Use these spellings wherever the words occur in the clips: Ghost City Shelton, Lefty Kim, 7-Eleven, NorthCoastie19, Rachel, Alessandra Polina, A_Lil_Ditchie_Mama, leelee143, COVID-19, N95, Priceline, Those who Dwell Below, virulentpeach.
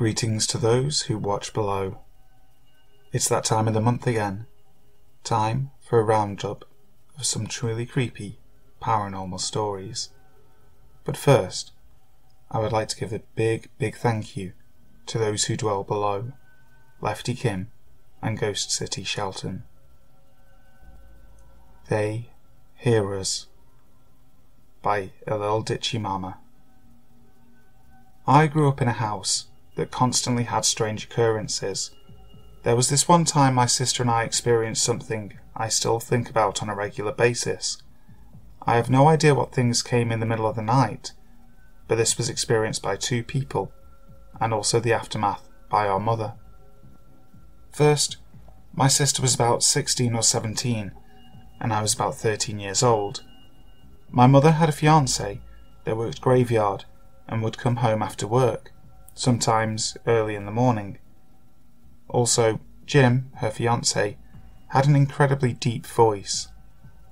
Greetings to those who watch below. It's that time of the month again. Time for a roundup of some truly creepy paranormal stories. But first, I would like to give a big thank you to those who dwell below, Lefty Kim and Ghost City Shelton. They Hear Us by A_Lil_Ditchie_Mama. I grew up in a house that constantly had strange occurrences. There was this one time my sister and I experienced something I still think about on a regular basis. I have no idea what things came in the middle of the night, but this was experienced by two people, and also the aftermath by our mother. First, my sister was about 16 or 17, and I was about 13 years old. My mother had a fiancé that worked graveyard and would come home after work, sometimes early in the morning. Also, Jim, her fiancé, had an incredibly deep voice.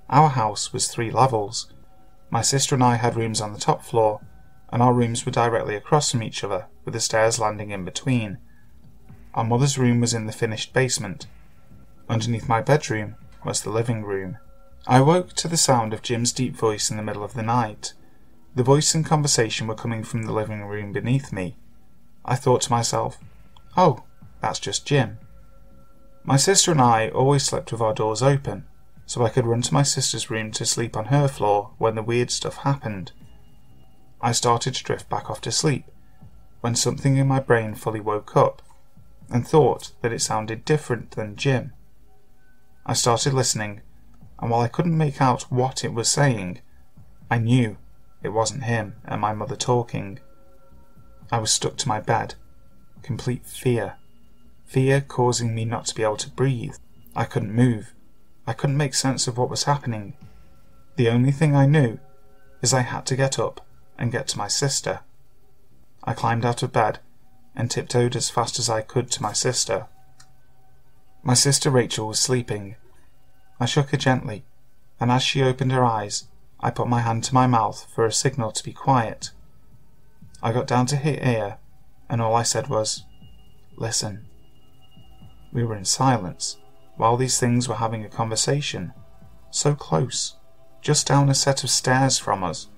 Our house was 3 levels. My sister and I had rooms on the top floor, and our rooms were directly across from each other, with the stairs landing in between. Our mother's room was in the finished basement. Underneath my bedroom was the living room. I woke to the sound of Jim's deep voice in the middle of the night. The voice and conversation were coming from the living room beneath me. I thought to myself, oh, that's just Jim. My sister and I always slept with our doors open, so I could run to my sister's room to sleep on her floor when the weird stuff happened. I started to drift back off to sleep, when something in my brain fully woke up, and thought that it sounded different than Jim. I started listening, and while I couldn't make out what it was saying, I knew it wasn't him and my mother talking. I was stuck to my bed, complete fear causing me not to be able to breathe. I couldn't move. I couldn't make sense of what was happening. The only thing I knew is I had to get up and get to my sister. I climbed out of bed and tiptoed as fast as I could to my sister. My sister Rachel was sleeping. I shook her gently, and as she opened her eyes, I put my hand to my mouth for a signal to be quiet. I got down to her ear, and all I said was, "Listen." We were in silence, while these things were having a conversation, so close, just down a set of stairs from us.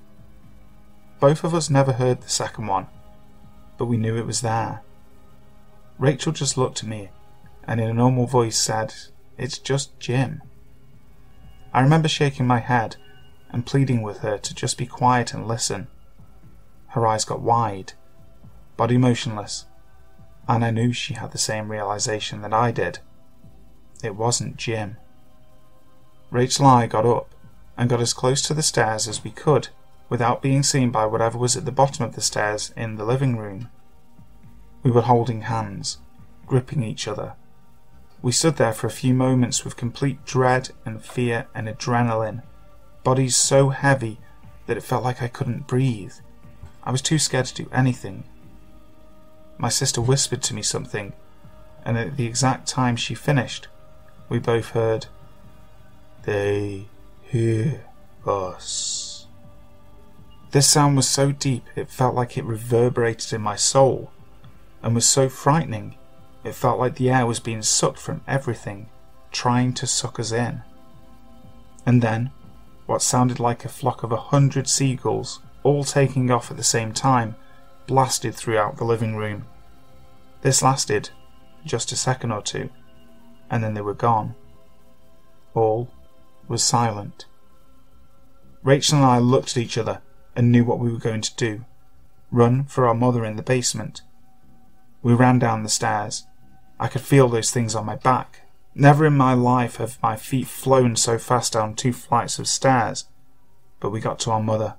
Both of us never heard the second one, but we knew it was there. Rachel just looked at me, and in a normal voice said, "It's just Jim." I remember shaking my head and pleading with her to just be quiet and listen. Her eyes got wide, body motionless, and I knew she had the same realization that I did. It wasn't Jim. Rachel and I got up and got as close to the stairs as we could, without being seen by whatever was at the bottom of the stairs in the living room. We were holding hands, gripping each other. We stood there for a few moments with complete dread and fear and adrenaline, bodies so heavy that it felt like I couldn't breathe. I was too scared to do anything. My sister whispered to me something, and at the exact time she finished, we both heard, "They hear us." This sound was so deep it felt like it reverberated in my soul, and was so frightening it felt like the air was being sucked from everything, trying to suck us in. And then, what sounded like a flock of 100 seagulls, all taking off at the same time, blasted throughout the living room. This lasted just a second or two, and then they were gone. All was silent. Rachel and I looked at each other and knew what we were going to do: run for our mother in the basement. We ran down the stairs. I could feel those things on my back. Never in my life have my feet flown so fast down 2 flights of stairs. But we got to our mother.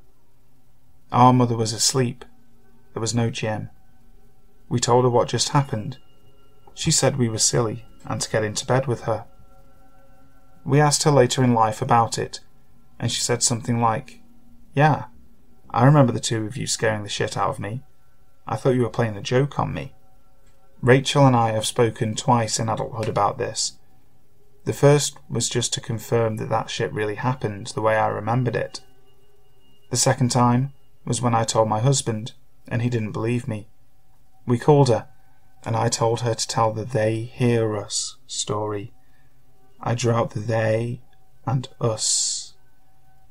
Our mother was asleep. There was no Jim. We told her what just happened. She said we were silly and to get into bed with her. We asked her later in life about it, and she said something like, "Yeah, I remember the two of you scaring the shit out of me. I thought you were playing a joke on me." Rachel and I have spoken twice in adulthood about this. The first was just to confirm that that shit really happened the way I remembered it. The second time was when I told my husband, and he didn't believe me. We called her and I told her to tell the they hear us story. I drew out the they and us,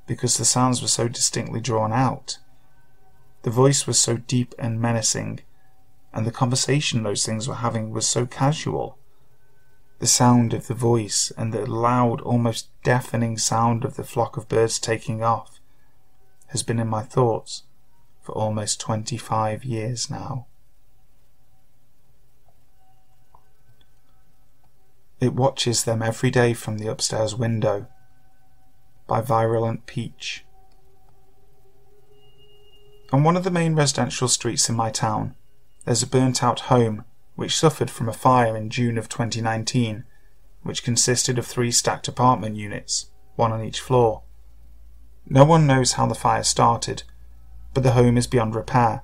because the sounds were so distinctly drawn out. The voice was so deep and menacing, and the conversation those things were having was so casual. The sound of the voice and the loud, almost deafening sound of the flock of birds taking off has been in my thoughts for almost 25 years now. It watches them every day from the upstairs window. By Virulent Peach. On one of the main residential streets in my town, there's a burnt-out home which suffered from a fire in June of 2019, which consisted of 3 stacked apartment units, one on each floor. No one knows how the fire started, but the home is beyond repair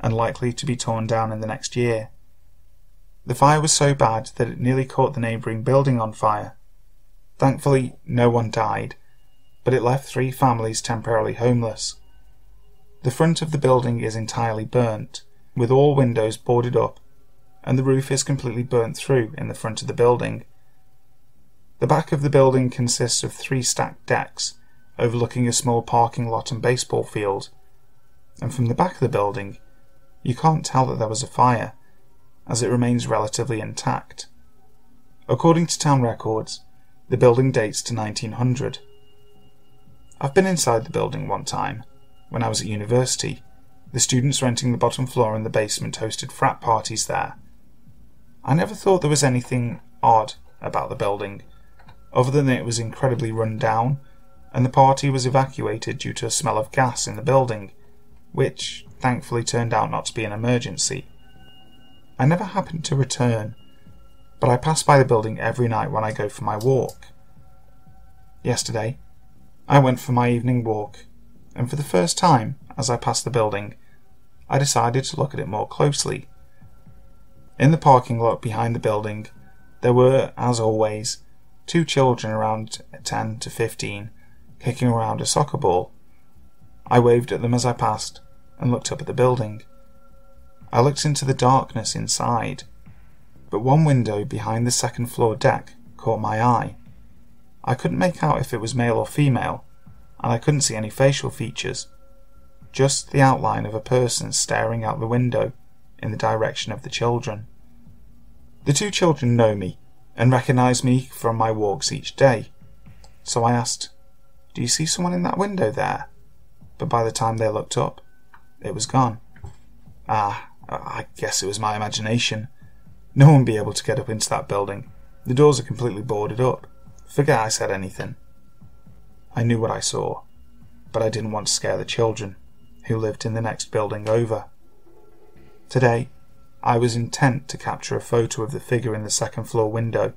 and likely to be torn down in the next year. The fire was so bad that it nearly caught the neighbouring building on fire. Thankfully, no one died, but it left 3 families temporarily homeless. The front of the building is entirely burnt, with all windows boarded up, and the roof is completely burnt through in the front of the building. The back of the building consists of 3 stacked decks, overlooking a small parking lot and baseball field, and from the back of the building, you can't tell that there was a fire, as it remains relatively intact. According to town records, the building dates to 1900. I've been inside the building one time, when I was at university. The students renting the bottom floor and the basement hosted frat parties there. I never thought there was anything odd about the building, other than it was incredibly run down, and the party was evacuated due to a smell of gas in the building, which thankfully turned out not to be an emergency. I never happened to return, but I pass by the building every night when I go for my walk. Yesterday, I went for my evening walk, and for the first time, as I passed the building, I decided to look at it more closely. In the parking lot behind the building, there were, as always, 2 children around 10 to 15, kicking around a soccer ball. I waved at them as I passed, and looked up at the building. I looked into the darkness inside, but one window behind the second floor deck caught my eye. I couldn't make out if it was male or female, and I couldn't see any facial features, just the outline of a person staring out the window in the direction of the children. The 2 children know me and recognise me from my walks each day, so I asked, "Do you see someone in that window there?" But by the time they looked up, it was gone. Ah, I guess it was my imagination. No one would be able to get up into that building. The doors are completely boarded up. Forget I said anything. I knew what I saw, but I didn't want to scare the children, who lived in the next building over. Today, I was intent to capture a photo of the figure in the second floor window.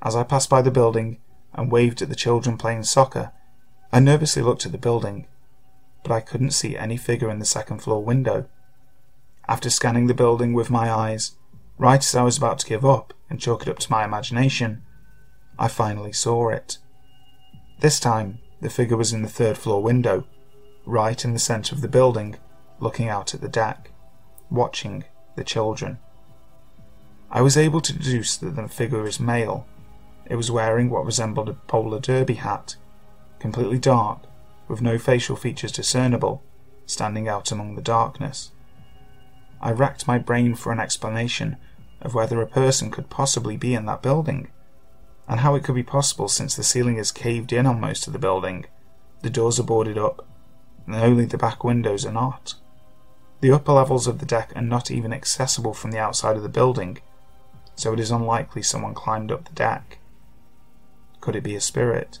As I passed by the building and waved at the children playing soccer, I nervously looked at the building, but I couldn't see any figure in the second floor window. After scanning the building with my eyes, right as I was about to give up and chalk it up to my imagination, I finally saw it. This time, the figure was in the third floor window, right in the centre of the building, looking out at the deck, watching the children. I was able to deduce that the figure is male. It was wearing what resembled a polar derby hat, completely dark, with no facial features discernible, standing out among the darkness. I racked my brain for an explanation of whether a person could possibly be in that building, and how it could be possible since the ceiling is caved in on most of the building, the doors are boarded up, and only the back windows are not. The upper levels of the deck are not even accessible from the outside of the building, so it is unlikely someone climbed up the deck. Could it be a spirit?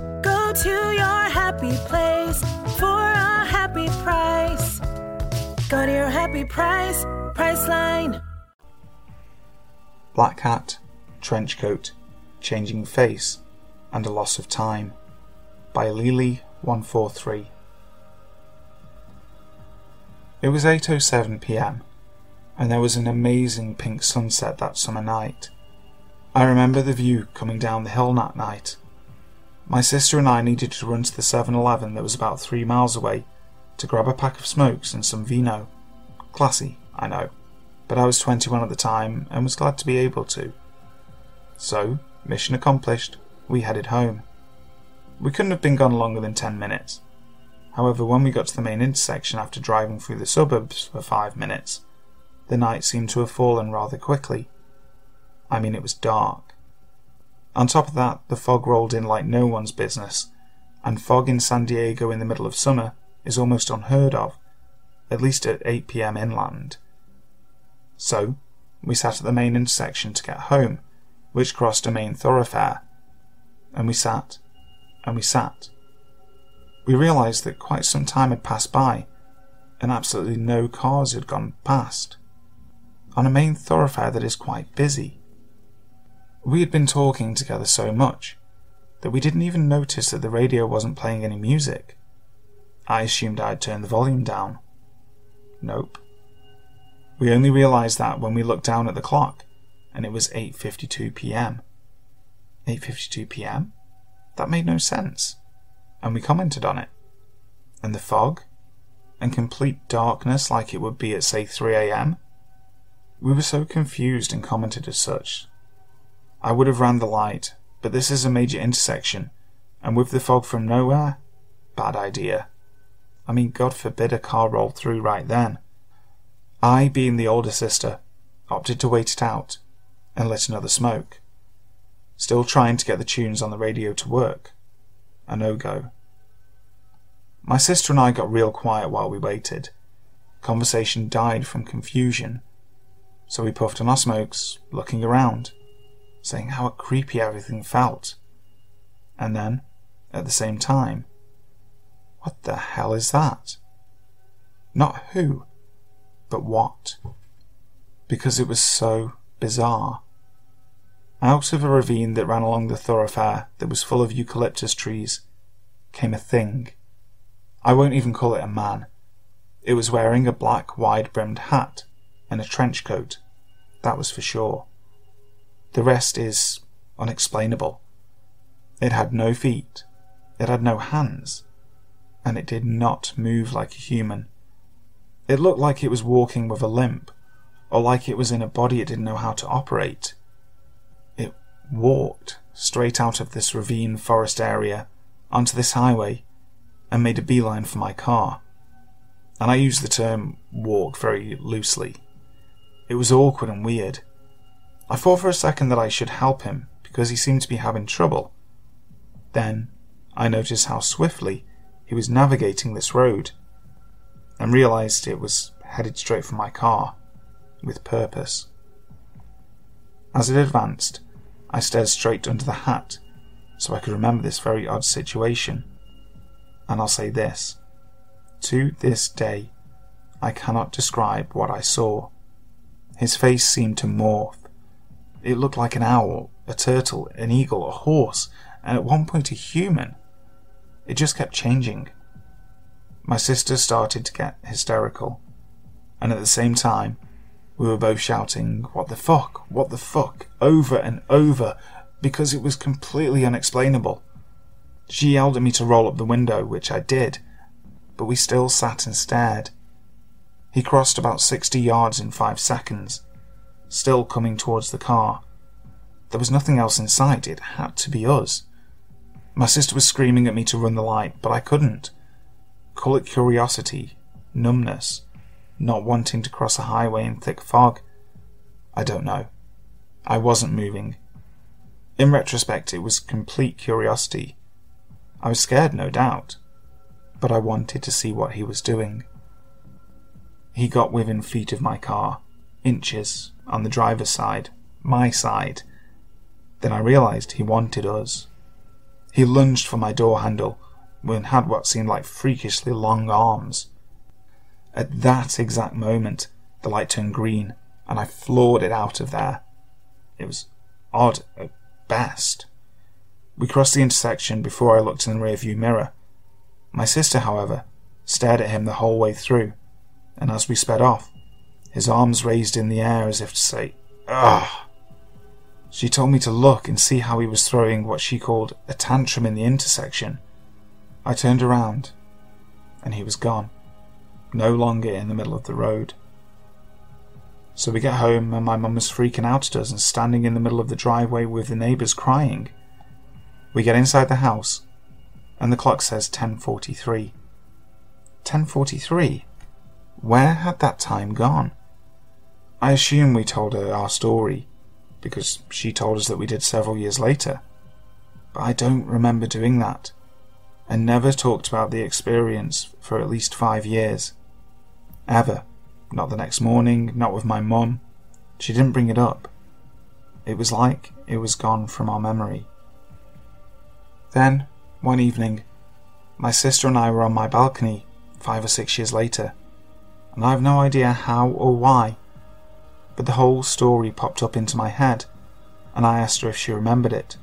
Go to your happy place for a happy price. Go to your happy price, Priceline. black hat, trench coat, changing face, and a loss of time, by leelee143. It was 8:07 PM, and there was an amazing pink sunset that summer night. I remember the view coming down the hill that night. My sister and I needed to run to the 7-Eleven that was about 3 miles away to grab a pack of smokes and some vino. Classy, I know, but I was 21 at the time and was glad to be able to. So, mission accomplished, we headed home. We couldn't have been gone longer than 10 minutes. However, when we got to the main intersection after driving through the suburbs for 5 minutes, the night seemed to have fallen rather quickly. I mean, it was dark. On top of that, the fog rolled in like no one's business, and fog in San Diego in the middle of summer is almost unheard of, at least at 8 PM inland. So, we sat at the main intersection to get home, which crossed a main thoroughfare, and we sat, and we sat. We realised that quite some time had passed by, and absolutely no cars had gone past, on a main thoroughfare that is quite busy. We had been talking together so much that we didn't even notice that the radio wasn't playing any music. I assumed I had turned the volume down. Nope. We only realised that when we looked down at the clock, and it was 8:52 PM. 8:52 PM? That made no sense, and we commented on it. And the fog? And complete darkness like it would be at, say, 3 AM? We were so confused and commented as such. I would have ran the light, but this is a major intersection, and with the fog from nowhere, bad idea. I mean, God forbid a car rolled through right then. I, being the older sister, opted to wait it out and lit another smoke, still trying to get the tunes on the radio to work. A no-go. My sister and I got real quiet while we waited. Conversation died from confusion, so we puffed on our smokes, looking around, saying how creepy everything felt. And then, at the same time, what the hell is that? Not who, but what? Because it was so bizarre. Out of a ravine that ran along the thoroughfare that was full of eucalyptus trees came a thing. I won't even call it a man. It was wearing a black wide-brimmed hat and a trench coat, that was for sure. The rest is unexplainable. It had no feet, it had no hands, and it did not move like a human. It looked like it was walking with a limp, or like it was in a body it didn't know how to operate. It walked straight out of this ravine forest area onto this highway and made a beeline for my car. And I use the term walk very loosely. It was awkward and weird. I thought for a second that I should help him because he seemed to be having trouble. Then I noticed how swiftly he was navigating this road and realised it was headed straight for my car, with purpose. As it advanced, I stared straight under the hat so I could remember this very odd situation. And I'll say this, to this day, I cannot describe what I saw. His face seemed to morph. It looked like an owl, a turtle, an eagle, a horse, and at one point a human. It just kept changing. My sister started to get hysterical, and at the same time, we were both shouting, what the fuck, over and over, because it was completely unexplainable. She yelled at me to roll up the window, which I did, but we still sat and stared. He crossed about 60 yards in 5 seconds, still coming towards the car. There was nothing else in sight, it had to be us. My sister was screaming at me to run the light, but I couldn't. Call it curiosity, numbness, not wanting to cross a highway in thick fog. I don't know. I wasn't moving. In retrospect, it was complete curiosity. I was scared, no doubt, but I wanted to see what he was doing. He got within feet of my car, inches, on the driver's side, my side. Then I realised he wanted us. He lunged for my door handle and had what seemed like freakishly long arms. At that exact moment, the light turned green and I floored it out of there. It was odd at best. We crossed the intersection before I looked in the rearview mirror. My sister, however, stared at him the whole way through, and as we sped off, his arms raised in the air as if to say, "Ugh!" She told me to look and see how he was throwing what she called a tantrum in the intersection. I turned around, and he was gone, no longer in the middle of the road. So we get home, and my mum was freaking out at us and standing in the middle of the driveway with the neighbours crying. We get inside the house, and the clock says 10:43. 10:43? Where had that time gone? I assume we told her our story, because she told us that we did several years later. But I don't remember doing that, and never talked about the experience for at least 5 years. Ever. Not the next morning, not with my mum. She didn't bring it up. It was like it was gone from our memory. Then, one evening, my sister and I were on my balcony 5 or 6 years later, and I have no idea how or why, but the whole story popped up into my head, and I asked her if she remembered it.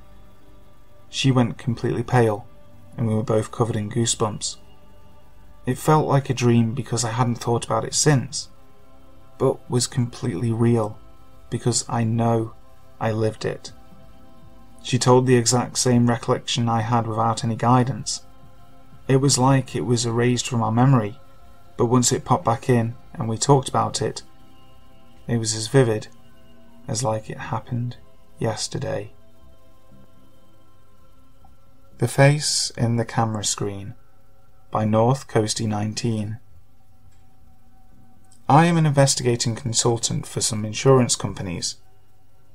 She went completely pale, and we were both covered in goosebumps. It felt like a dream because I hadn't thought about it since, but was completely real because I know I lived it. She told the exact same recollection I had without any guidance. It was like it was erased from our memory, but once it popped back in and we talked about it, it was as vivid as like it happened yesterday. The Face in the Camera Screen by NorthCoastie19. I am an investigating consultant for some insurance companies.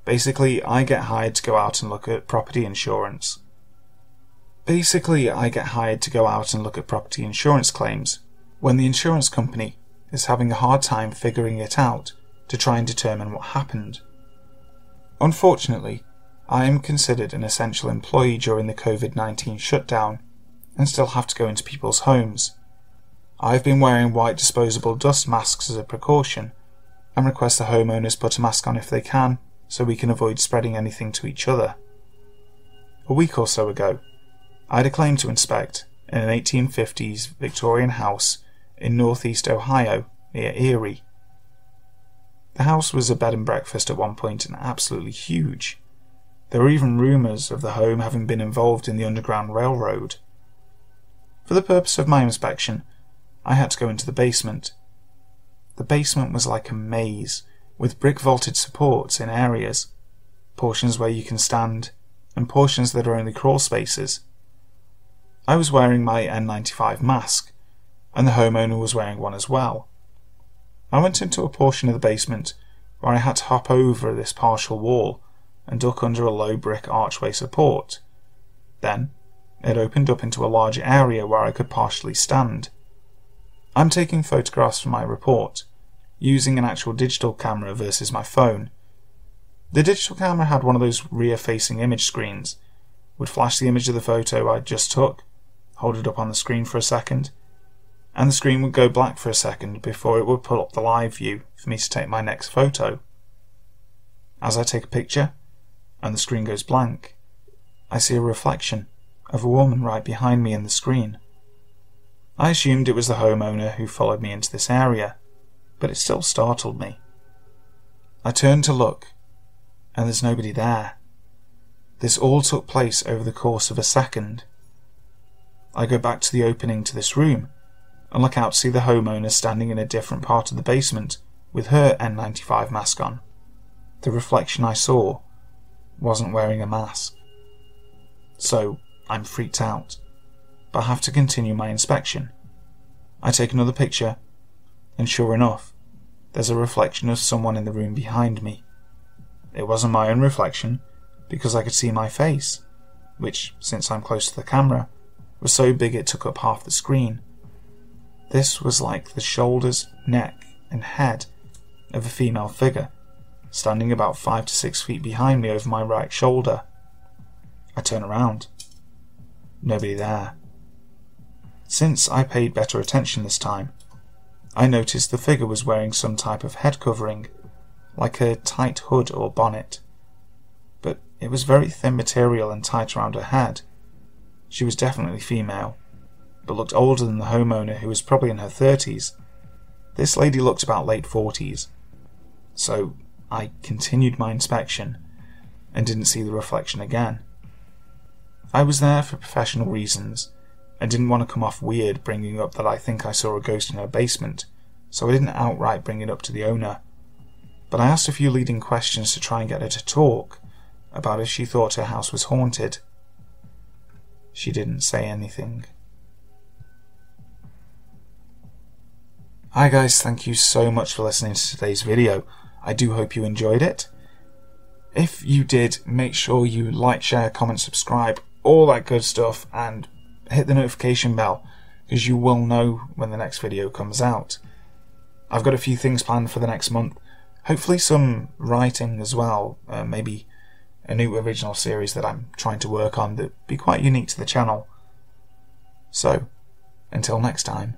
Basically, I get hired to go out and look at property insurance. Claims when the insurance company is having a hard time figuring it out to try and determine what happened. Unfortunately, I am considered an essential employee during the COVID-19 shutdown and still have to go into people's homes. I've been wearing white disposable dust masks as a precaution and request the homeowners put a mask on if they can, so we can avoid spreading anything to each other. A week or so ago, I had a claim to inspect in an 1850s Victorian house in northeast Ohio near Erie. The house was a bed and breakfast at one point and absolutely huge. There were even rumours of the home having been involved in the Underground Railroad. For the purpose of my inspection, I had to go into the basement. The basement was like a maze, with brick-vaulted supports in areas, portions where you can stand, and portions that are only crawl spaces. I was wearing my N95 mask, and the homeowner was wearing one as well. I went into a portion of the basement where I had to hop over this partial wall and duck under a low brick archway support. Then, it opened up into a large area where I could partially stand. I'm taking photographs for my report, using an actual digital camera versus my phone. The digital camera had one of those rear-facing image screens. Would flash the image of the photo I just took, hold it up on the screen for a second, and the screen would go black for a second before it would pull up the live view for me to take my next photo. As I take a picture, and the screen goes blank, I see a reflection of a woman right behind me in the screen. I assumed it was the homeowner who followed me into this area, but it still startled me. I turned to look, and there's nobody there. This all took place over the course of a second. I go back to the opening to this room, and look out to see the homeowner standing in a different part of the basement with her N95 mask on. The reflection I saw wasn't wearing a mask. So, I'm freaked out, but I have to continue my inspection. I take another picture, and sure enough, there's a reflection of someone in the room behind me. It wasn't my own reflection, because I could see my face, which, since I'm close to the camera, was so big it took up half the screen. This was like the shoulders, neck, and head of a female figure, standing about 5 to 6 feet behind me over my right shoulder. I turn around. Nobody there. Since I paid better attention this time, I noticed the figure was wearing some type of head covering, like a tight hood or bonnet, but it was very thin material and tight around her head. She was definitely female, but looked older than the homeowner, who was probably in her 30s. This lady looked about late 40s. So I continued my inspection and didn't see the reflection again. I was there for professional reasons and didn't want to come off weird bringing up that I think I saw a ghost in her basement, so I didn't outright bring it up to the owner. But I asked a few leading questions to try and get her to talk about if she thought her house was haunted. She didn't say anything. Hi guys, thank you so much for listening to today's video. I do hope you enjoyed it. If you did, make sure you like, share, comment, subscribe, all that good stuff, and hit the notification bell, because you will know when the next video comes out. I've got a few things planned for the next month, hopefully some writing as well, maybe a new original series that I'm trying to work on that would be quite unique to the channel. So, until next time.